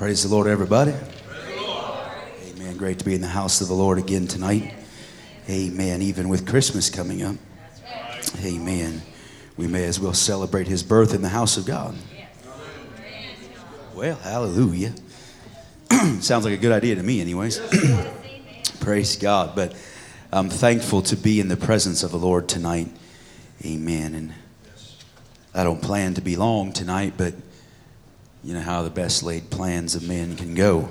Praise the Lord, everybody. Praise the Lord. Amen. Great to be in the house of the Lord again tonight. Amen. Even with Christmas coming up. Amen. We may as well celebrate his birth in the house of God. Well, hallelujah. Sounds like a good idea to me anyways. Praise God. But I'm thankful to be in the presence of the Lord tonight. Amen. And I don't plan to be long tonight, but you know how the best laid plans of men can go.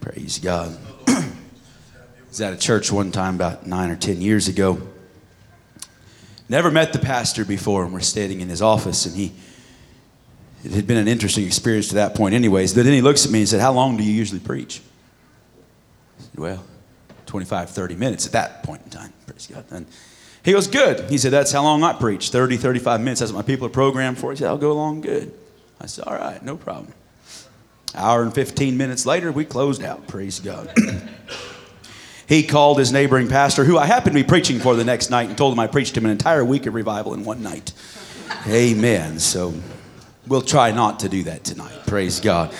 Praise God. I was at a church one time about 9 or 10 years ago. Never met the pastor before, and we're standing in his office, and it had been an interesting experience to that point anyways. But then he looks at me and said, "How long do you usually preach?" I said, "Well, 25, 30 minutes at that point in time." Praise God. And he goes, "Good." He said, "That's how long I preach, 30, 35 minutes. That's what my people are programmed for." He said, "I'll go along good." I said, "All right, no problem." Hour and 15 minutes later, we closed out. Praise God. He called his neighboring pastor, who I happened to be preaching for the next night, and told him I preached him an entire week of revival in one night. Amen. So we'll try not to do that tonight. Praise God.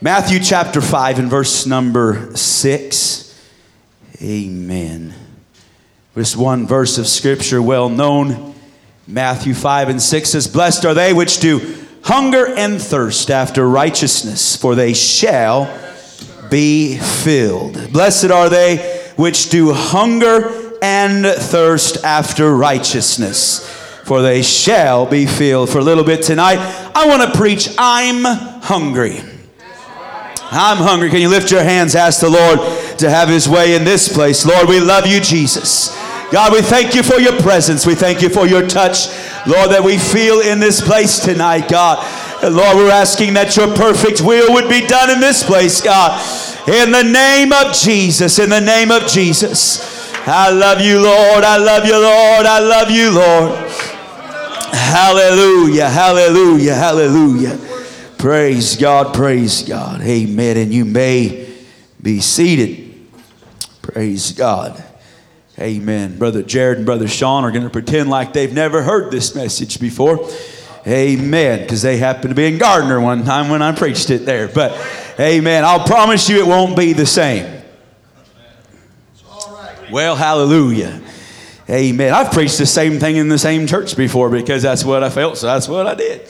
Matthew chapter 5 and verse number 6. Amen. This one verse of scripture well known. Matthew 5 and 6 says, "Blessed are they which do hunger and thirst after righteousness, for they shall be filled. Blessed are they which do hunger and thirst after righteousness, for they shall be filled." For a little bit tonight, I want to preach, "I'm hungry." I'm hungry. Can you lift your hands? Ask the Lord to have his way in this place. Lord, we love you, Jesus. God, we thank you for your presence. We thank you for your touch, Lord, that we feel in this place tonight, God. And Lord, we're asking that your perfect will would be done in this place, God. In the name of Jesus, in the name of Jesus. I love you, Lord. I love you, Lord. I love you, Lord. Hallelujah, hallelujah, hallelujah. Praise God, praise God. Amen. And you may be seated. Praise God. Amen. Brother Jared and Brother Sean are going to pretend like they've never heard this message before. Amen. Because they happened to be in Gardner one time when I preached it there. But amen. I'll promise you it won't be the same. Well, hallelujah. Amen. I've preached the same thing in the same church before because that's what I felt, so that's what I did.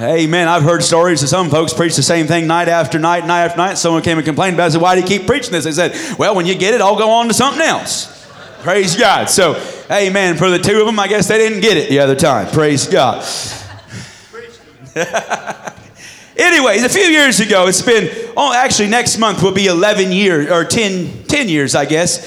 Amen. I've heard stories of some folks preach the same thing night after night, night after night. Someone came and complained about it. I said, "Why do you keep preaching this?" They said, "Well, when you get it, I'll go on to something else." Praise God. So, amen. For the two of them, I guess they didn't get it the other time. Praise God. Anyways, a few years ago, it's been, actually next month will be 11 years, or 10 years, I guess.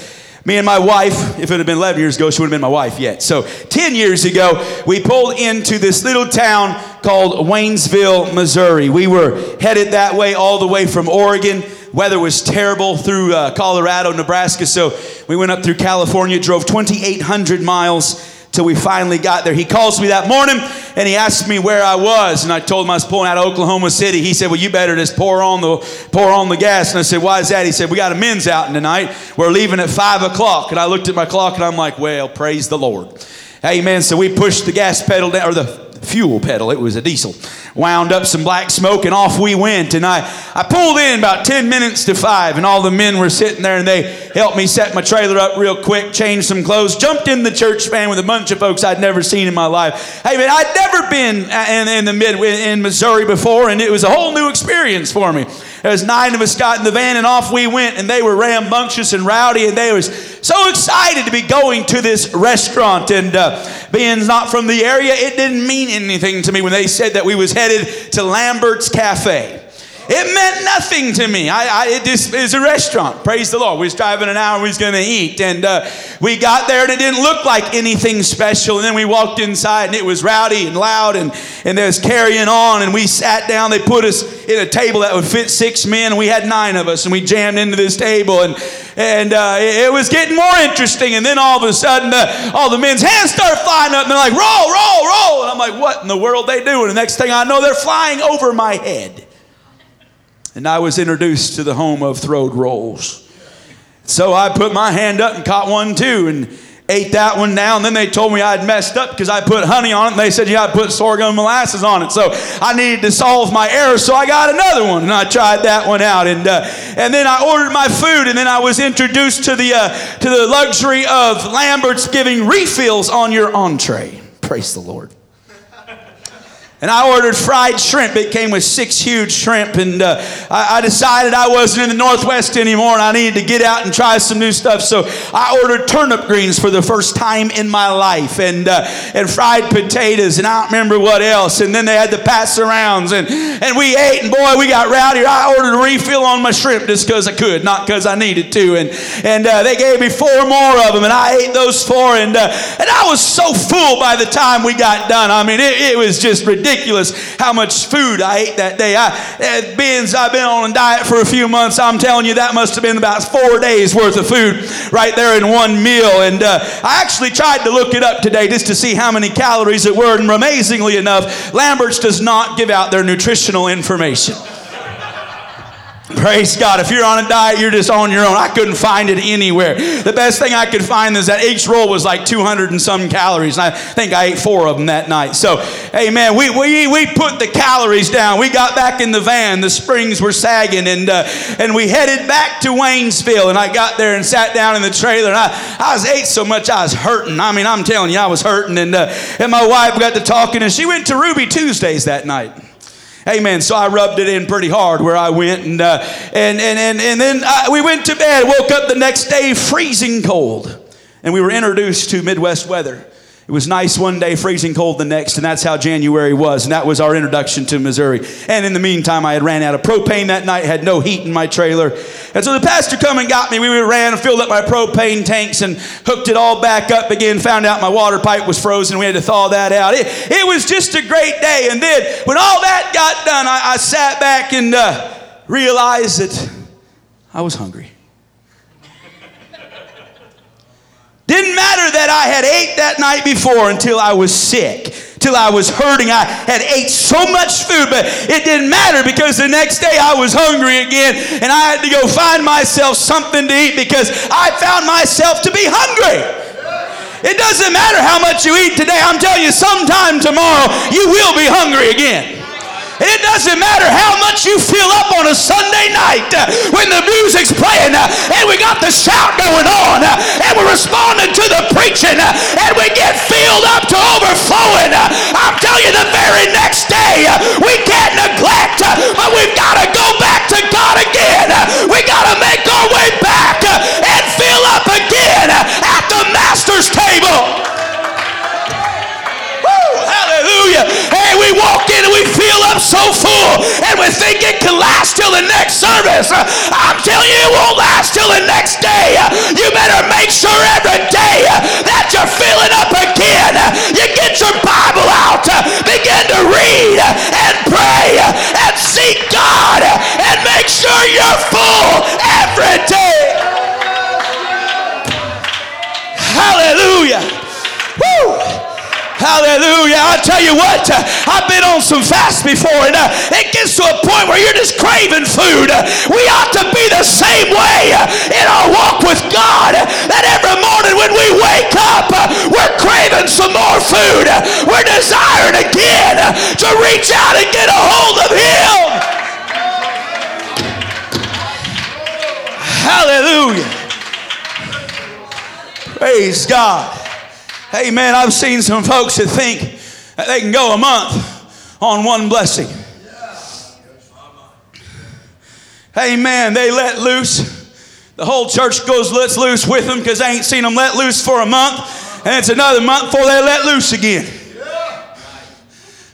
Me and my wife, if it had been 11 years ago, she wouldn't have been my wife yet. So 10 years ago, we pulled into this little town called Waynesville, Missouri. We were headed that way all the way from Oregon. Weather was terrible through Colorado, Nebraska. So we went up through California, drove 2,800 miles till we finally got there. He calls me that morning and he asked me where I was, and I told him I was pulling out of Oklahoma City. He said, "Well, you better just pour on the gas." And I said, "Why is that?" He said, "We got a men's outing tonight. We're leaving at 5 o'clock." And I looked at my clock and I'm like, "Well, praise the Lord." Amen. So we pushed the gas pedal down, or the fuel pedal. It was a diesel. Wound up some black smoke and off we went. And I pulled in about 10 minutes to 5, and all the men were sitting there, and they helped me set my trailer up real quick, changed some clothes, jumped in the church van with a bunch of folks I'd never seen in my life. Hey man, I'd never been in Missouri before, and it was a whole new experience for me. There was 9 of us got in the van and off we went, and they were rambunctious and rowdy, and they was so excited to be going to this restaurant. And being not from the area, it didn't mean anything to me when they said that we was headed to Lambert's Cafe. It meant nothing to me. It just is a restaurant. Praise the Lord. We was driving an hour and we was going to eat. And we got there and it didn't look like anything special. And then we walked inside and it was rowdy and loud and there was carrying on. And we sat down. They put us in a table that would fit 6 men. And we had 9 of us, and we jammed into this table. And it was getting more interesting. And then all of a sudden, all the men's hands start flying up. And they're like, "Roll, roll, roll." And I'm like, "What in the world they doing?" And the next thing I know, they're flying over my head. And I was introduced to the home of throwed rolls. So I put my hand up and caught one too, and Ate that one now, and then they told me I had messed up because I put honey on it, and they said, yeah, I put sorghum and molasses on it. So I needed to solve my error, so I got another one, and I tried that one out. And then I ordered my food, and then I was introduced to the luxury of Lambert's giving refills on your entree. Praise the Lord. And I ordered fried shrimp. It came with 6 huge shrimp. And I decided I wasn't in the Northwest anymore and I needed to get out and try some new stuff. So I ordered turnip greens for the first time in my life and fried potatoes and I don't remember what else. And then they had the pass-arounds and we ate and boy, we got rowdy. I ordered a refill on my shrimp just because I could, not because I needed to. And they gave me 4 more of them and I ate those 4. And I was so full by the time we got done. I mean, it was just ridiculous. Ridiculous how much food I ate that day. I've been on a diet for a few months. I'm telling you, that must have been about 4 days worth of food right there in one meal. And I actually tried to look it up today just to see how many calories it were. And amazingly enough, Lambert's does not give out their nutritional information. Praise God. If you're on a diet, you're just on your own. I couldn't find it anywhere. The best thing I could find is that each roll was like 200 and some calories. And I think I ate 4 of them that night. So, hey, man, we put the calories down. We got back in the van. The springs were sagging. And we headed back to Waynesville. And I got there and sat down in the trailer. And I ate so much I was hurting. I mean, I'm telling you, I was hurting. And my wife got to talking. And she went to Ruby Tuesdays that night. Amen. So I rubbed it in pretty hard where I went. And then we went to bed, woke up the next day freezing cold. And we were introduced to Midwest weather. It was nice one day, freezing cold the next, and that's how January was, and that was our introduction to Missouri. And in the meantime, I had ran out of propane that night, had no heat in my trailer. And so the pastor come and got me. We ran and filled up my propane tanks and hooked it all back up again, found out my water pipe was frozen. We had to thaw that out. It was just a great day. And then when all that got done, I sat back and realized that I was hungry. Didn't matter that I had ate that night before until I was sick, till I was hurting. I had ate so much food, but it didn't matter because the next day I was hungry again and I had to go find myself something to eat because I found myself to be hungry. It doesn't matter how much you eat today. I'm telling you, sometime tomorrow you will be hungry again. And it doesn't matter how much you fill up on a Sunday night when the music's playing and we got the shout going on and we're responding to the preaching and we get filled up to overflowing. I'm telling you, the very next day we can't neglect, but we've got to go back to God again. We got to make our way back and fill up again at the Master's table. Hallelujah. Hey, we walk in and we feel up so full and we think it can last till the next service. I'm telling you, it won't last till the next day. You better make sure every day that you're filling up again. You get your Bible out, begin to read and pray and seek God and make sure you're full every day. Hallelujah. Woo! Hallelujah. I'll tell you what, I've been on some fasts before and it gets to a point where you're just craving food. We ought to be the same way in our walk with God, that every morning when we wake up, we're craving some more food. We're desiring again to reach out and get a hold of Him. Hallelujah. Praise God. Hey, man, I've seen some folks that think that they can go a month on one blessing. Hey, man, they let loose. The whole church goes lets loose with them because they ain't seen them let loose for a month. And it's another month before they let loose again.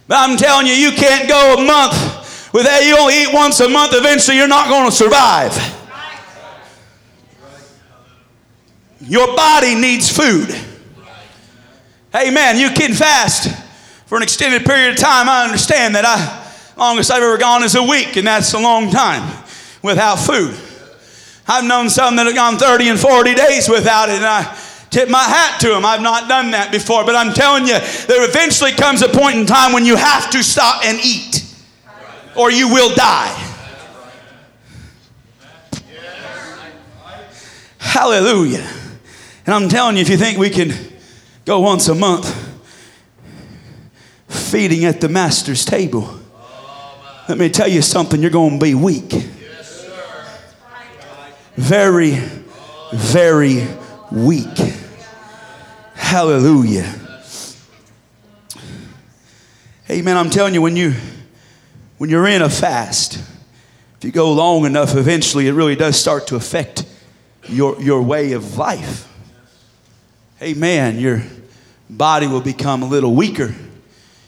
But I'm telling you, you can't go a month with that. You only eat once a month. Eventually, you're not going to survive. Your body needs food. Amen. You can fast for an extended period of time. I understand that. Longest I've ever gone is a week, and that's a long time without food. I've known some that have gone 30 and 40 days without it, and I tip my hat to them. I've not done that before, but I'm telling you, there eventually comes a point in time when you have to stop and eat, or you will die. Hallelujah. And I'm telling you, if you think we can go once a month feeding at the master's table, let me tell you something, you're going to be weak. Very, very weak. Hallelujah. Amen. I'm telling you, when you're in a fast, if you go long enough, eventually it really does start to affect your way of life. Amen. Your body will become a little weaker. You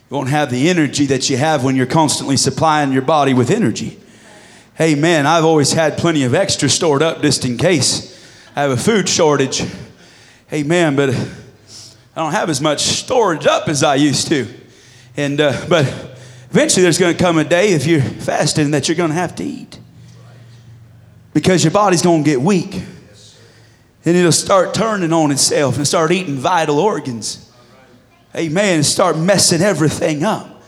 won't have the energy that you have when you're constantly supplying your body with energy. Amen. I've always had plenty of extra stored up just in case I have a food shortage. Amen. But I don't have as much storage up as I used to. And but eventually there's going to come a day, if you're fasting, that you're going to have to eat, because your body's going to get weak, and it'll start turning on itself and start eating vital organs. Amen. And start messing everything up.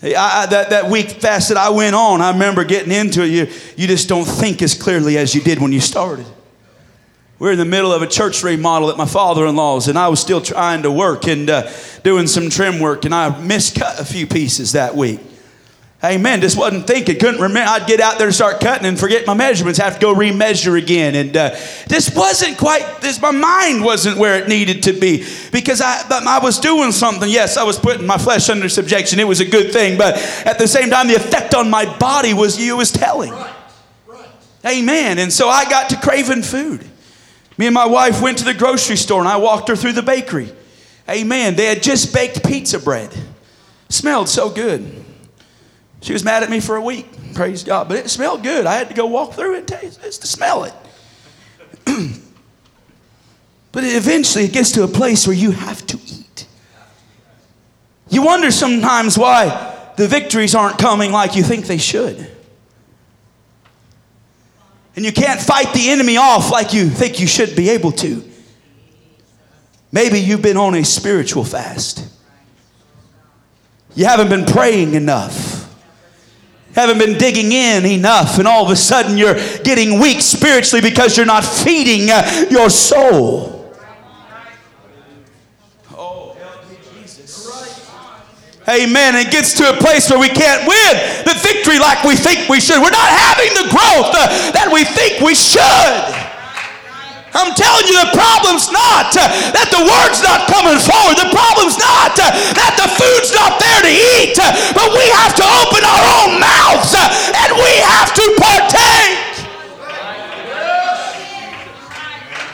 That week fast that I went on, I remember getting into it. You just don't think as clearly as you did when you started. We're in the middle of a church remodel at my father-in-law's, and I was still trying to work and doing some trim work, and I miscut a few pieces that week. Amen. Just wasn't thinking. Couldn't remember. I'd get out there and start cutting and forget my measurements. Have to go remeasure again. And this wasn't quite this. My mind wasn't where it needed to be, because I was doing something. Yes, I was putting my flesh under subjection. It was a good thing. But at the same time, the effect on my body was telling. Right. Amen. And so I got to craving food. Me and my wife went to the grocery store, and I walked her through the bakery. Amen. They had just baked pizza bread. Smelled so good. She was mad at me for a week. Praise God. But it smelled good. I had to go walk through it just to smell it. But eventually it gets to a place where you have to eat. You wonder sometimes why the victories aren't coming like you think they should. And you can't fight the enemy off like you think you should be able to. Maybe you've been on a spiritual fast. You haven't been praying enough. Haven't been digging in enough. And all of a sudden you're getting weak spiritually because you're not feeding your soul. Oh, help me, Jesus. Amen. It gets to a place where we can't win the victory like we think we should. We're not having the growth that we think we should. I'm telling you, the problem's not that the word's not coming forward. The problem's not that the food's not there to eat. But we have to open our own mouths and we have to partake.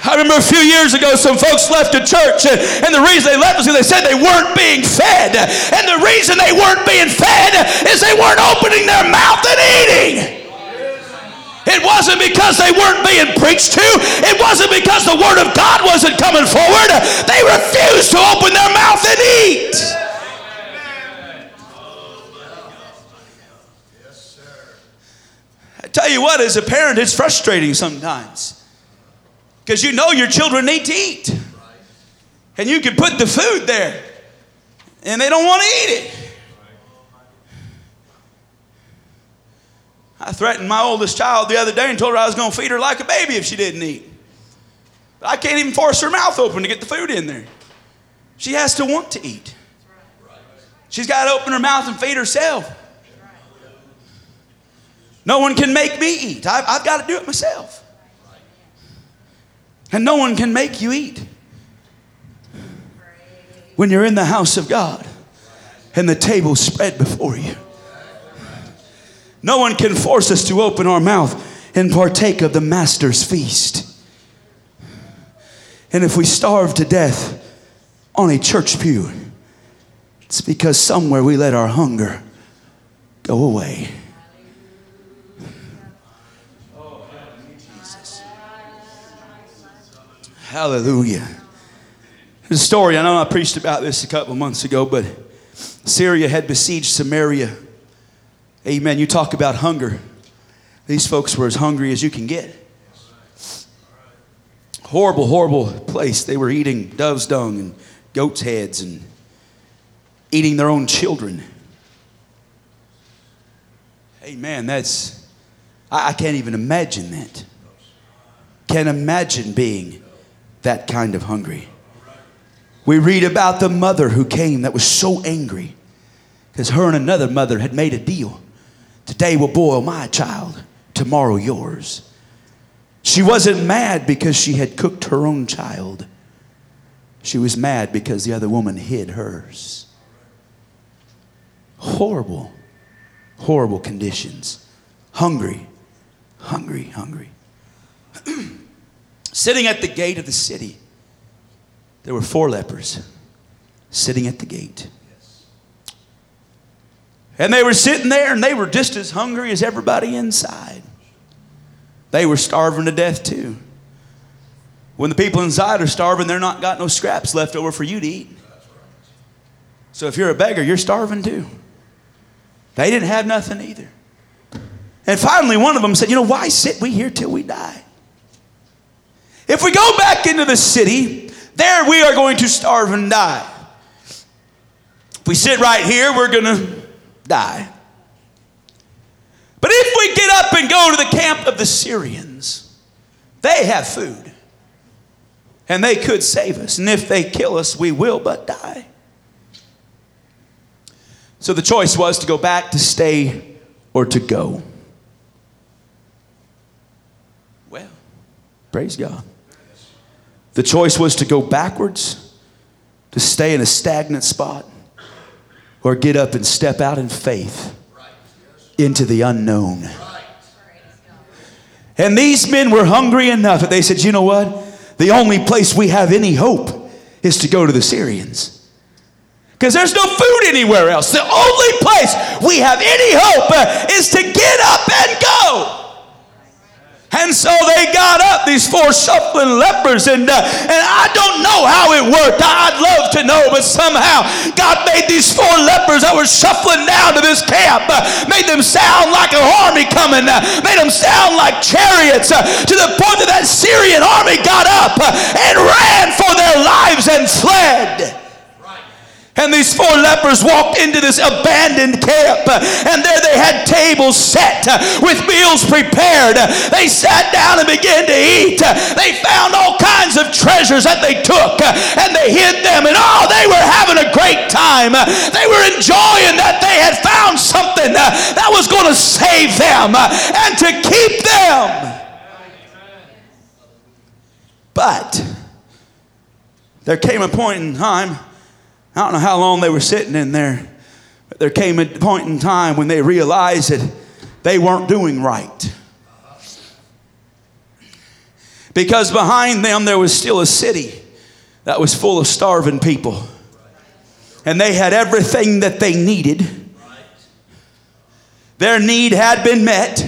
I remember a few years ago, some folks left the church, and the reason they left was because they said they weren't being fed. And the reason they weren't being fed is they weren't opening their mouth and eating. It wasn't because they weren't being preached to. It wasn't because the word of God wasn't coming forward. They refused to open their mouth and eat. I tell you what, as a parent, it's frustrating sometimes, because you know your children need to eat. And you can put the food there, and they don't want to eat it. I threatened my oldest child the other day and told her I was going to feed her like a baby if she didn't eat. But I can't even force her mouth open to get the food in there. She has to want to eat. She's got to open her mouth and feed herself. No one can make me eat. I've got to do it myself. And no one can make you eat. When you're in the house of God and the table spread before you, no one can force us to open our mouth and partake of the master's feast. And if we starve to death on a church pew, it's because somewhere we let our hunger go away. Oh, Jesus. Hallelujah. There's a story, I know I preached about this a couple months ago, but Syria had besieged Samaria. Amen. You talk about hunger. These folks were as hungry as you can get. Horrible, horrible place. They were eating dove's dung and goat's heads and eating their own children. Amen. That's, I can't even imagine that. Can't imagine being that kind of hungry. We read about the mother who came that was so angry because her and another mother had made a deal. Today will boil my child, tomorrow yours. She wasn't mad because she had cooked her own child. She was mad because the other woman hid hers. Horrible, horrible conditions. Hungry, hungry, hungry. Sitting at the gate of the city, there were four lepers sitting at the gate. And they were sitting there and they were just as hungry as everybody inside. They were starving to death too. When the people inside are starving, they're not got no scraps left over for you to eat. So if you're a beggar, you're starving too. They didn't have nothing either. And finally, one of them said, you know, why sit we here till we die? If we go back into the city, there we are going to starve and die. If we sit right here, we're going to die. But if we get up and go to the camp of the Syrians, they have food. And they could save us. And if they kill us, we will but die. So the choice was to go back, to stay, or to go. Well, praise God. The choice was to go backwards, to stay in a stagnant spot, or get up and step out in faith into the unknown. And these men were hungry enough that they said, you know what? The only place we have any hope is to go to the Syrians. Because there's no food anywhere else. The only place we have any hope is to get up and go. And so they got up, these four shuffling lepers, and I don't know how it worked. I'd love to know, but somehow God made these four lepers that were shuffling down to this camp, made them sound like an army coming, made them sound like chariots, to the point that Syrian army got up and ran for their lives and fled. And these four lepers walked into this abandoned camp, and there they had tables set with meals prepared. They sat down and began to eat. They found all kinds of treasures that they took, and they hid them, and oh, they were having a great time. They were enjoying that they had found something that was going to save them and to keep them. But there came a point in time, I don't know how long they were sitting in there, but there came a point in time when they realized that they weren't doing right. Because behind them there was still a city that was full of starving people. And they had everything that they needed. Their need had been met.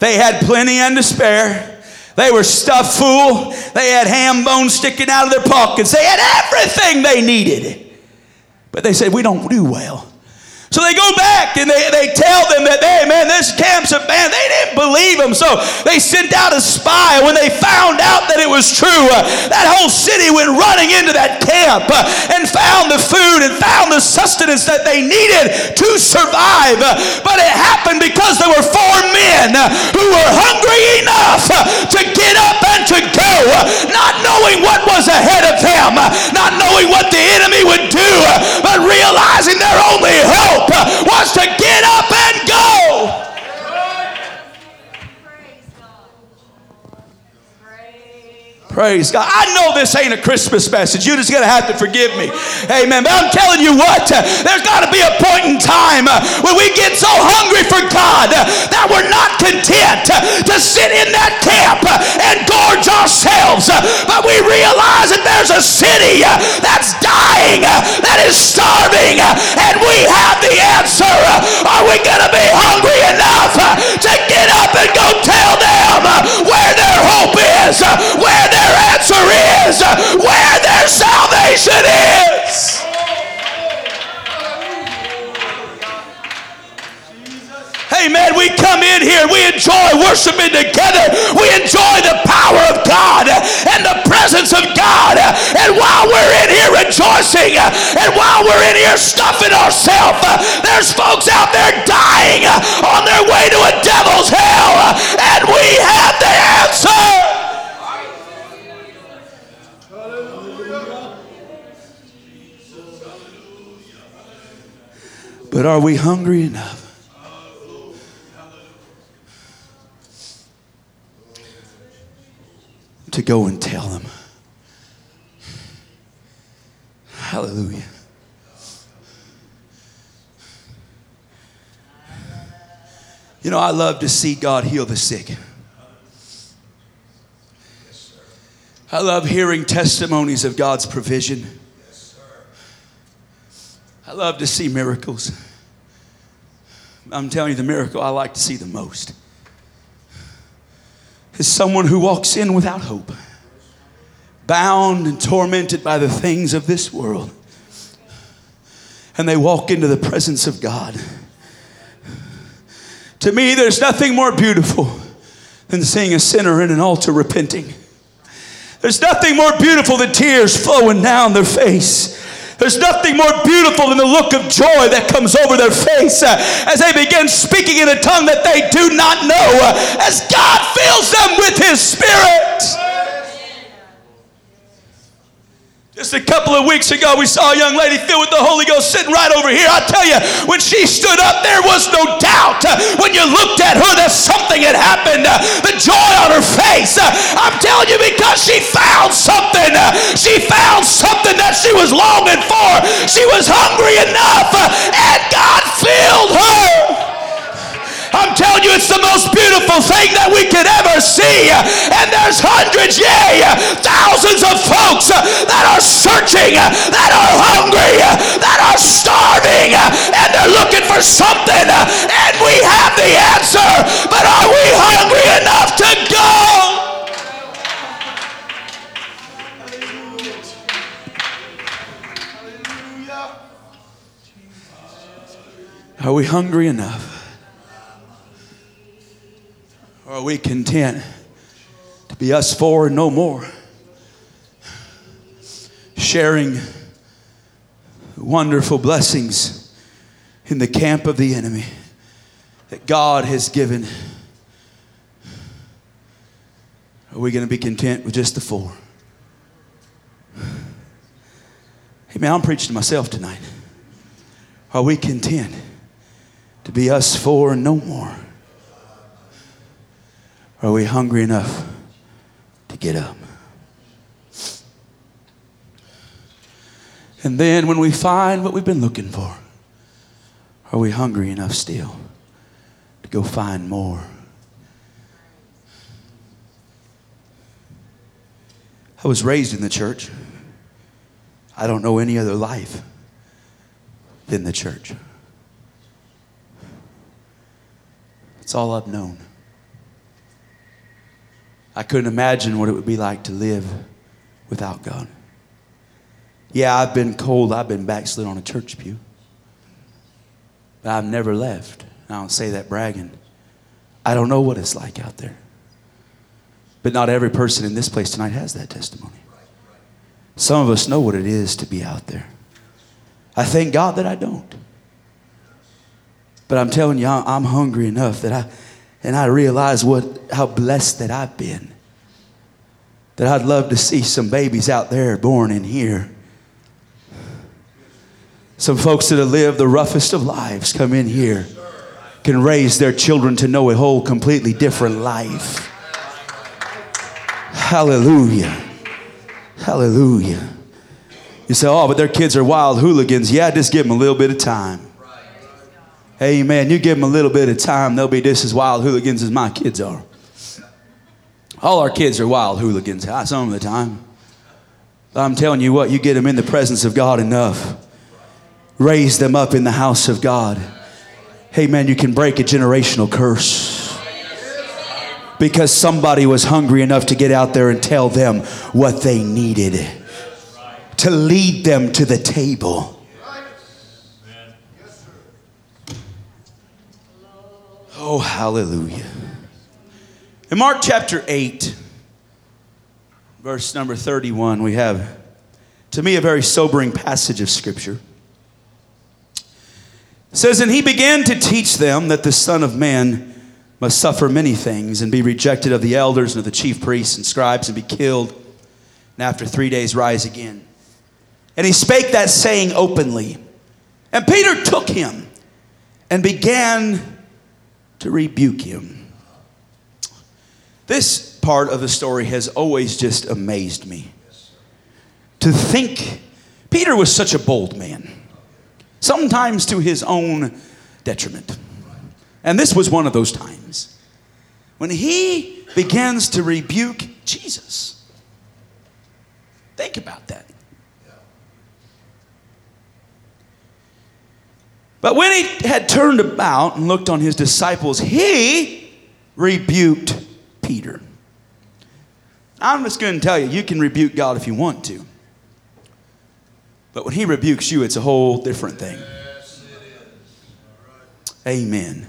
They had plenty and to spare. They were stuffed full. They had ham bones sticking out of their pockets. They had everything they needed. But they said, we don't do well. So they go back and they tell them that, hey, man, this camp's abandoned. They didn't believe them. So they sent out a spy. When they found out that it was true, that whole city went running into that camp and found the food and found the sustenance that they needed to survive. But it happened because there were four men who were hungry enough to get up and to go, not knowing what was ahead of them, not knowing what the enemy would do, but realizing their only hope was to get up and go. Praise God. I know this ain't a Christmas message. You're just going to have to forgive me. Amen. But I'm telling you what, there's got to be a point in time when we get so hungry for God that we're not content to sit in that camp and gorge ourselves. But we realize that there's a city that's dying, that is starving, and we have the answer. Are we going to be hungry enough to get up and go tell them where their hope is, where their answer is, where their salvation is? Amen. We come in here, we enjoy worshiping together, we enjoy the power of God and the presence of God, and while we're in here rejoicing, and while we're in here stuffing ourselves, there's folks out there dying on their way to a devil's hell, and we have the answer. But are we hungry enough? To go and tell them. Hallelujah. You know, I love to see God heal the sick. I love hearing testimonies of God's provision. I love to see miracles. I'm telling you, the miracle I like to see the most is someone who walks in without hope, bound and tormented by the things of this world. And they walk into the presence of God. To me, there's nothing more beautiful than seeing a sinner in an altar repenting. There's nothing more beautiful than tears flowing down their face. There's nothing more beautiful than the look of joy that comes over their face as they begin speaking in a tongue that they do not know, as God fills them with His Spirit. Just a couple of weeks ago, we saw a young lady filled with the Holy Ghost sitting right over here. I tell you, when she stood up, there was no doubt. When you looked at her, that something had happened. The joy on her face. I'm telling you, because she found something. She found something that she was longing for. She was hungry enough, and God filled her. I'm telling you, it's the most beautiful thing that we could ever see. And there's hundreds, yea, thousands of folks that are searching, that are hungry, that are starving, and they're looking for something. And we have the answer, but are we hungry enough to go? Are we hungry enough? Are we content to be us four and no more? Sharing wonderful blessings in the camp of the enemy that God has given. Are we going to be content with just the four? Hey man, I'm preaching to myself tonight. Are we content to be us four and no more? Are we hungry enough to get up? And then when we find what we've been looking for, are we hungry enough still to go find more? I was raised in the church. I don't know any other life than the church. It's all I've known. I couldn't imagine what it would be like to live without God. Yeah, I've been cold. I've been backslid on a church pew. But I've never left. I don't say that bragging. I don't know what it's like out there. But not every person in this place tonight has that testimony. Some of us know what it is to be out there. I thank God that I don't. But I'm telling you, I'm hungry enough that I realize how blessed that I've been. That I'd love to see some babies out there born in here. Some folks that have lived the roughest of lives come in here, can raise their children to know a whole completely different life. Hallelujah. Hallelujah. You say, oh, but their kids are wild hooligans. Yeah, just give them a little bit of time. Amen. You give them a little bit of time, they'll be just as wild hooligans as my kids are. All our kids are wild hooligans, some of the time. But I'm telling you what, you get them in the presence of God enough. Raise them up in the house of God. Amen. You can break a generational curse. Because somebody was hungry enough to get out there and tell them what they needed. To lead them to the table. Oh, hallelujah. In Mark chapter 8, verse number 31, we have, to me, a very sobering passage of Scripture. It says, and he began to teach them that the Son of Man must suffer many things and be rejected of the elders and of the chief priests and scribes and be killed, and after 3 days rise again. And he spake that saying openly. And Peter took him and began to rebuke him. This part of the story has always just amazed me. To think, Peter was such a bold man, sometimes to his own detriment. And this was one of those times when he begins to rebuke Jesus. Think about that. But when he had turned about and looked on his disciples, he rebuked Peter. I'm just going to tell you, you can rebuke God if you want to. But when he rebukes you, it's a whole different thing. Yes, it is. Right. Amen.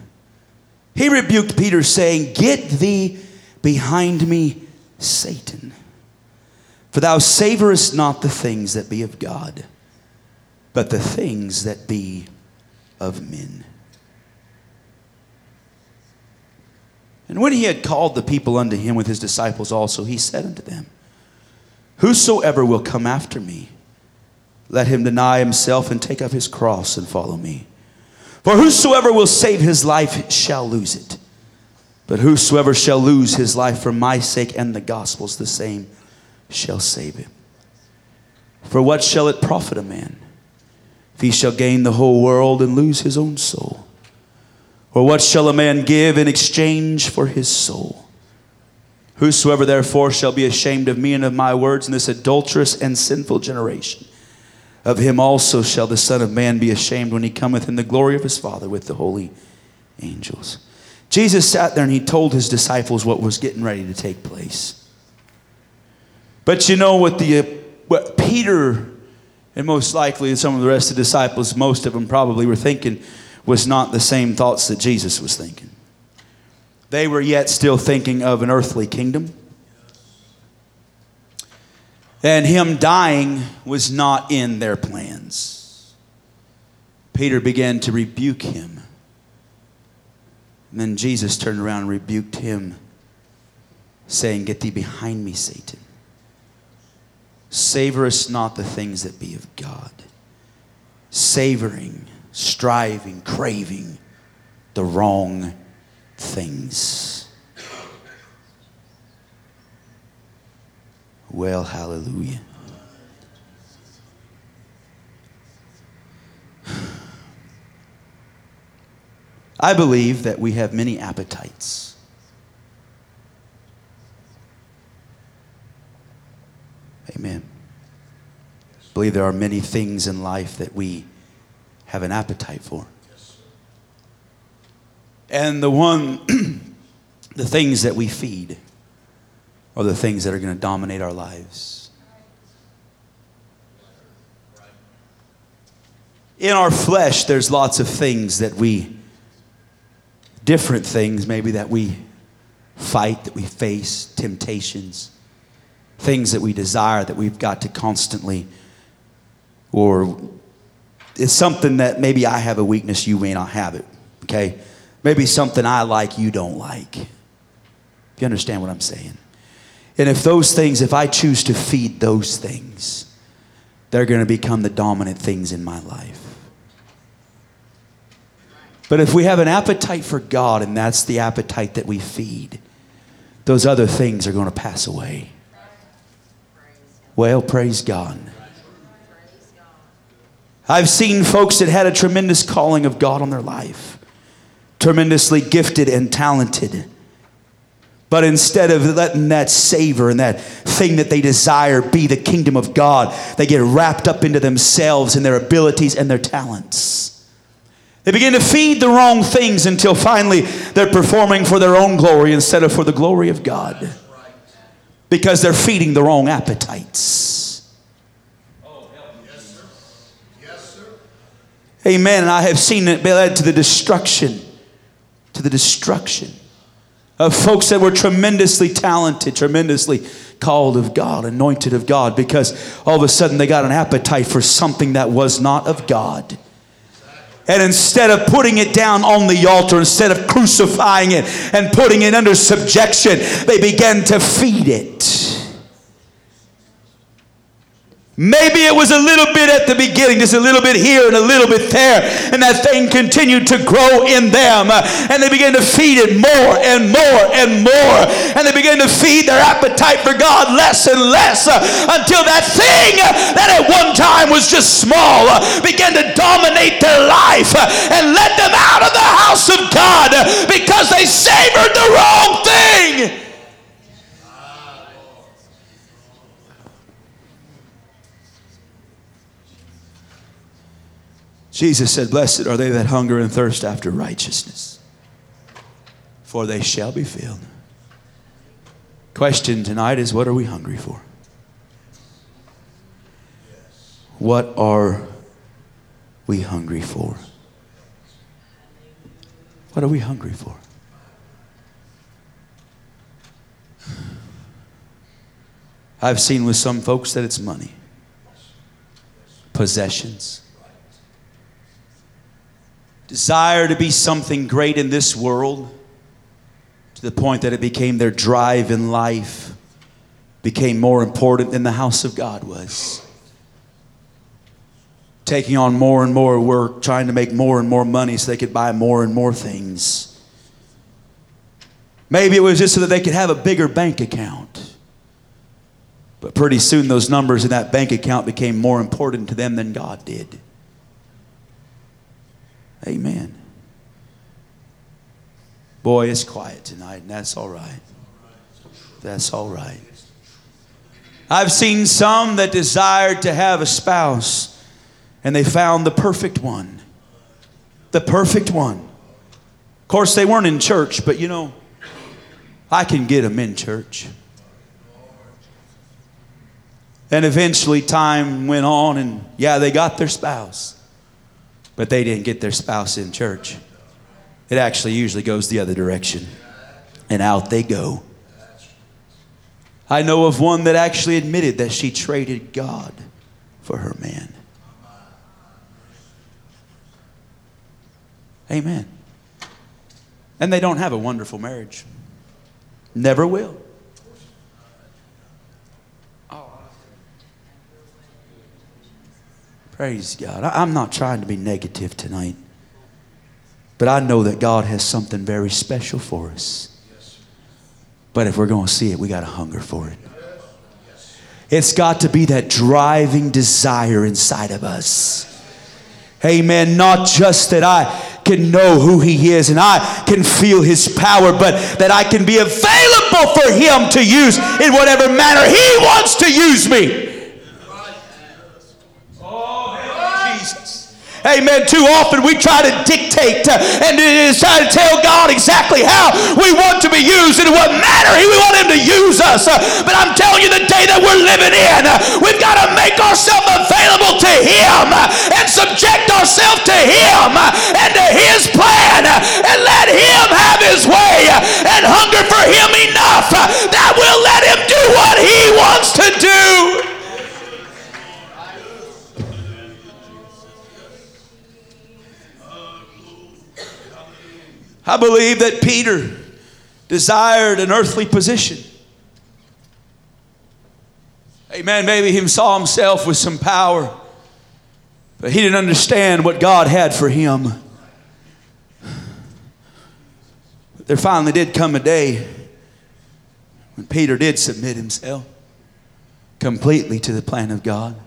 He rebuked Peter, saying, "Get thee behind me, Satan. For thou savorest not the things that be of God, but the things that be of men." And when he had called the people unto him with his disciples also, he said unto them, "Whosoever will come after me, let him deny himself and take up his cross and follow me. For whosoever will save his life shall lose it. But whosoever shall lose his life for my sake and the gospel's, the same shall save it. For what shall it profit a man, if he shall gain the whole world and lose his own soul? Or what shall a man give in exchange for his soul? Whosoever therefore shall be ashamed of me and of my words in this adulterous and sinful generation, of him also shall the Son of Man be ashamed when he cometh in the glory of his Father with the holy angels." Jesus sat there and he told his disciples what was getting ready to take place. But you know what Peter, and most likely some of the rest of the disciples, most of them probably, were thinking was not the same thoughts that Jesus was thinking. They were yet still thinking of an earthly kingdom. And him dying was not in their plans. Peter began to rebuke him. And then Jesus turned around and rebuked him, saying, "Get thee behind me, Satan. Savorest not the things that be of God." Savoring, striving, craving the wrong things. Well, hallelujah. I believe that we have many appetites. Amen. I believe there are many things in life that we have an appetite for. And the things that we feed are the things that are going to dominate our lives. In our flesh, there's lots of things that different things maybe that we fight, that we face, temptations. Things that we desire that we've got to constantly, or it's something that maybe I have a weakness, you may not have it, okay? Maybe something I like, you don't like. If you understand what I'm saying. And if I choose to feed those things, they're going to become the dominant things in my life. But if we have an appetite for God, and that's the appetite that we feed, those other things are going to pass away. Well, praise God. I've seen folks that had a tremendous calling of God on their life, tremendously gifted and talented. But instead of letting that savor and that thing that they desire be the kingdom of God, they get wrapped up into themselves and their abilities and their talents. They begin to feed the wrong things until finally they're performing for their own glory instead of for the glory of God. Because they're feeding the wrong appetites. Oh, yes, sir. Yes, sir. Amen. And I have seen it led to the destruction of folks that were tremendously talented, tremendously called of God, anointed of God, because all of a sudden they got an appetite for something that was not of God. And instead of putting it down on the altar, instead of crucifying it and putting it under subjection, they began to feed it. Maybe it was a little bit at the beginning, just a little bit here and a little bit there, and that thing continued to grow in them, and they began to feed it more and more and more, and they began to feed their appetite for God less and less, until that thing that at one time was just small began to dominate their life and led them out of the house of God because they savored the wrong thing. Jesus said, blessed are they that hunger and thirst after righteousness, for they shall be filled. Question tonight is, what are we hungry for? What are we hungry for? What are we hungry for? I've seen with some folks that it's money, possessions, desire to be something great in this world, to the point that it became their drive in life, became more important than the house of God was. Taking on more and more work, trying to make more and more money so they could buy more and more things. Maybe it was just so that they could have a bigger bank account. But pretty soon those numbers in that bank account became more important to them than God did. Amen. Boy, it's quiet tonight, and that's all right. That's all right. I've seen some that desired to have a spouse, and they found the perfect one. The perfect one. Of course, they weren't in church, but you know, I can get them in church. And eventually time went on, and yeah, they got their spouse. But they didn't get their spouse in church. It actually usually goes the other direction. And out they go. I know of one that actually admitted that she traded God for her man. Amen. And they don't have a wonderful marriage. Never will. Praise God. I'm not trying to be negative tonight. But I know that God has something very special for us. But if we're going to see it, we got to hunger for it. It's got to be that driving desire inside of us. Amen. Not just that I can know who He is and I can feel His power, but that I can be available for Him to use in whatever manner He wants to use me. Amen. Too often we try to dictate and try to tell God exactly how we want to be used and what manner we want Him to use us. But I'm telling you, the day that we're living in, we've got to make ourselves available to Him and subject ourselves to Him and to His plan and let Him have His way and hunger for Him enough that we'll let Him do what He wants to do. I believe that Peter desired an earthly position. Amen. Maybe he saw himself with some power, but he didn't understand what God had for him. But there finally did come a day when Peter did submit himself completely to the plan of God.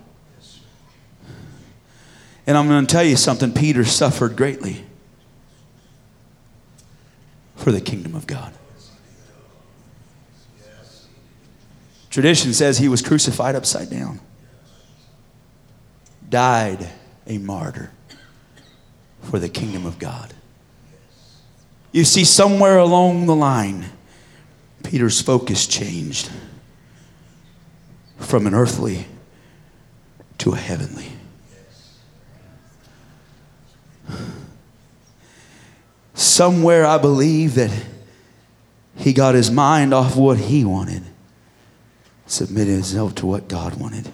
And I'm going to tell you something, Peter suffered greatly for the kingdom of God. Tradition says he was crucified upside down, died a martyr for the kingdom of God. You see, somewhere along the line, Peter's focus changed from an earthly to a heavenly. Somewhere I believe that he got his mind off what he wanted, submitted himself to what God wanted.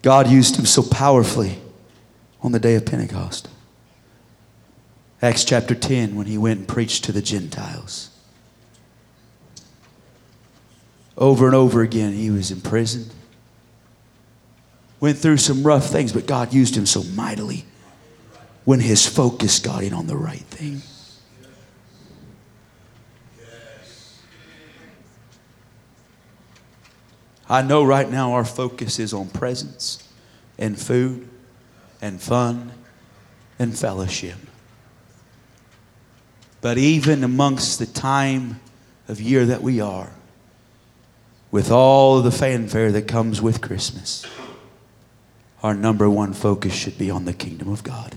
God used him so powerfully on the day of Pentecost. Acts chapter 10, when he went and preached to the Gentiles. Over and over again, he was imprisoned, went through some rough things, but God used him so mightily when his focus got in on the right thing. I know right now our focus is on presents and food and fun and fellowship. But even amongst the time of year that we are, with all the fanfare that comes with Christmas, our number one focus should be on the kingdom of God.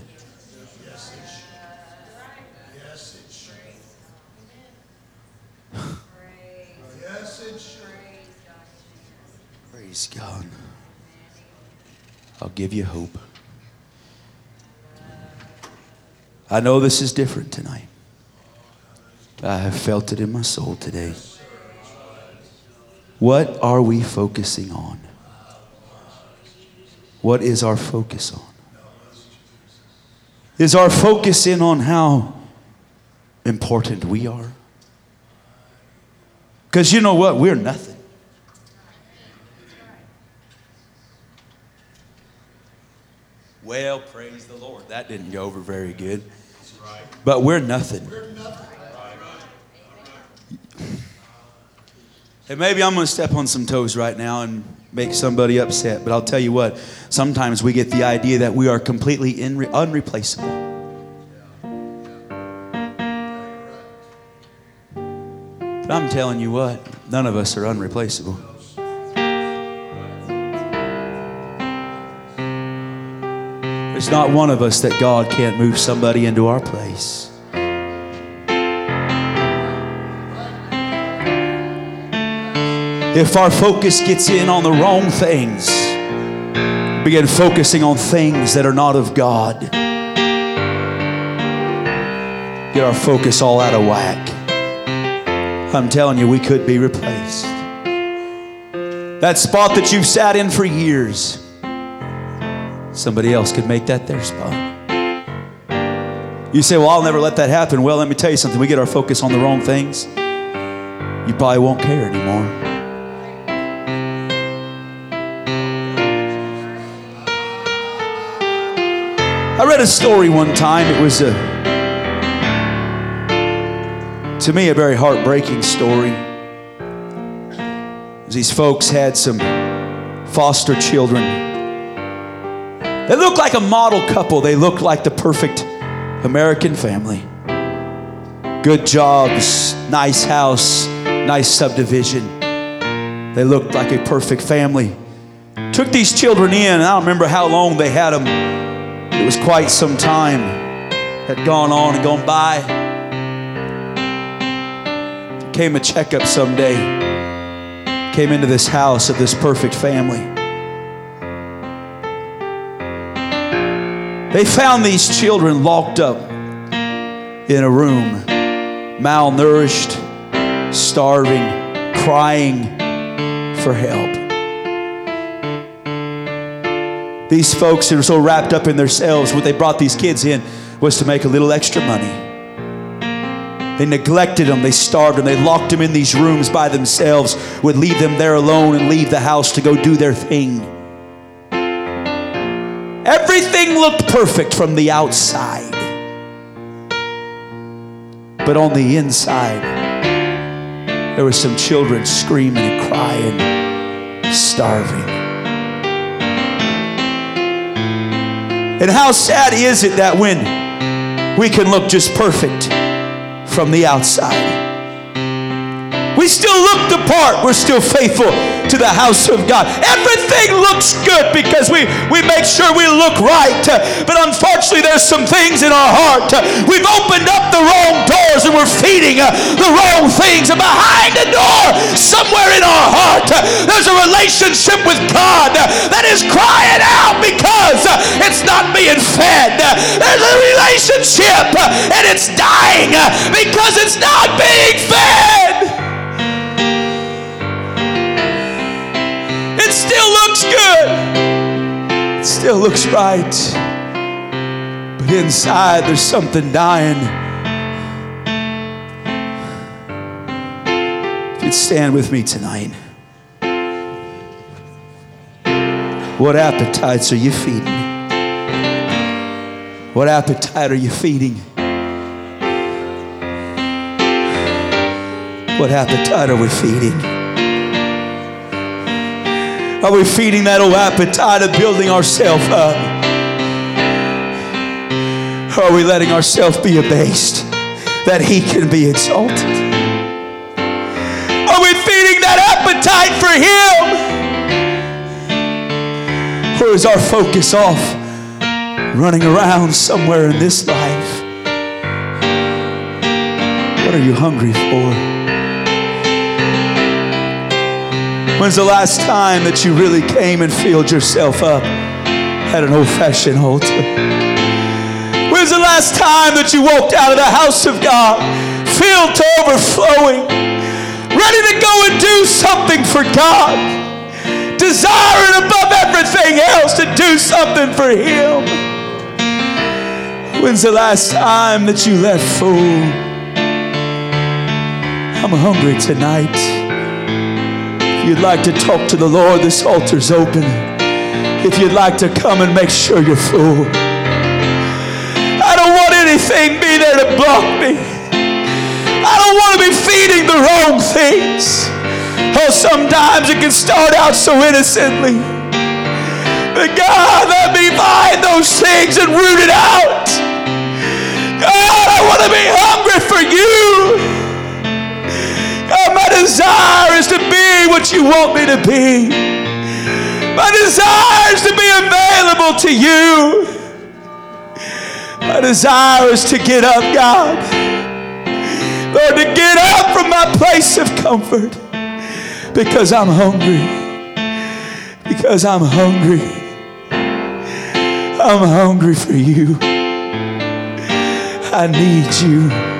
Praise God. I'll give you hope. I know this is different tonight. I have felt it in my soul today. What are we focusing on? What is our focus on? Is our focus in on how important we are? Because you know what? We're nothing. Well, praise the Lord. That didn't go over very good. But we're nothing. And maybe I'm going to step on some toes right now and make somebody upset. But I'll tell you what, sometimes we get the idea that we are completely unreplaceable. But I'm telling you what, none of us are unreplaceable. There's not one of us that God can't move somebody into our place. If our focus gets in on the wrong things, begin focusing on things that are not of God, get our focus all out of whack. I'm telling you, we could be replaced. That spot that you've sat in for years, somebody else could make that their spot. You say, well, I'll never let that happen. Well, let me tell you something. We get our focus on the wrong things, you probably won't care anymore. I read a story one time. It was, to me, a very heartbreaking story. These folks had some foster children. They looked like a model couple. They looked like the perfect American family. Good jobs, nice house, nice subdivision. They looked like a perfect family. Took these children in, and I don't remember how long they had them. It was quite some time had gone on and gone by. There came a checkup someday. Came into this house of this perfect family. They found these children locked up in a room, malnourished, starving, crying for help. These folks who were so wrapped up in themselves, what they brought these kids in was to make a little extra money. They neglected them. They starved them. They locked them in these rooms by themselves, would leave them there alone and leave the house to go do their thing. Everything looked perfect from the outside. But on the inside, there were some children screaming and crying, starving. And how sad is it that when we can look just perfect from the outside, we still look the part, we're still faithful to the house of God. Everything looks good because we make sure we look right. But unfortunately, there's some things in our heart. We've opened up the wrong doors and we're feeding the wrong things. And behind the door, somewhere in our heart, there's a relationship with God that is crying out because it's not being fed. There's a relationship and it's dying because it's not being fed. It still looks good. It still looks right. But inside there's something dying. If you'd stand with me tonight. What appetites are you feeding? What appetite are you feeding? What appetite are we feeding? Are we feeding that old appetite of building ourselves up? Or are we letting ourselves be abased that He can be exalted? Are we feeding that appetite for Him? Or is our focus off running around somewhere in this life? What are you hungry for? When's the last time that you really came and filled yourself up at an old-fashioned altar? When's the last time that you walked out of the house of God filled to overflowing, ready to go and do something for God, desiring above everything else to do something for Him? When's the last time that you left full? I'm hungry tonight. If you'd like to talk to the Lord, this altar's open. If you'd like to come and make sure you're full. I don't want anything be there to block me. I don't want to be feeding the wrong things. Oh, sometimes it can start out so innocently. But God, let me find those things and root it out. God, I want to be hungry for You. God, my desire is to be what You want me to be. My desire is to be available to You. My desire is to get up, God. Lord, to get up from my place of comfort because I'm hungry. Because I'm hungry. I'm hungry for You. I need You.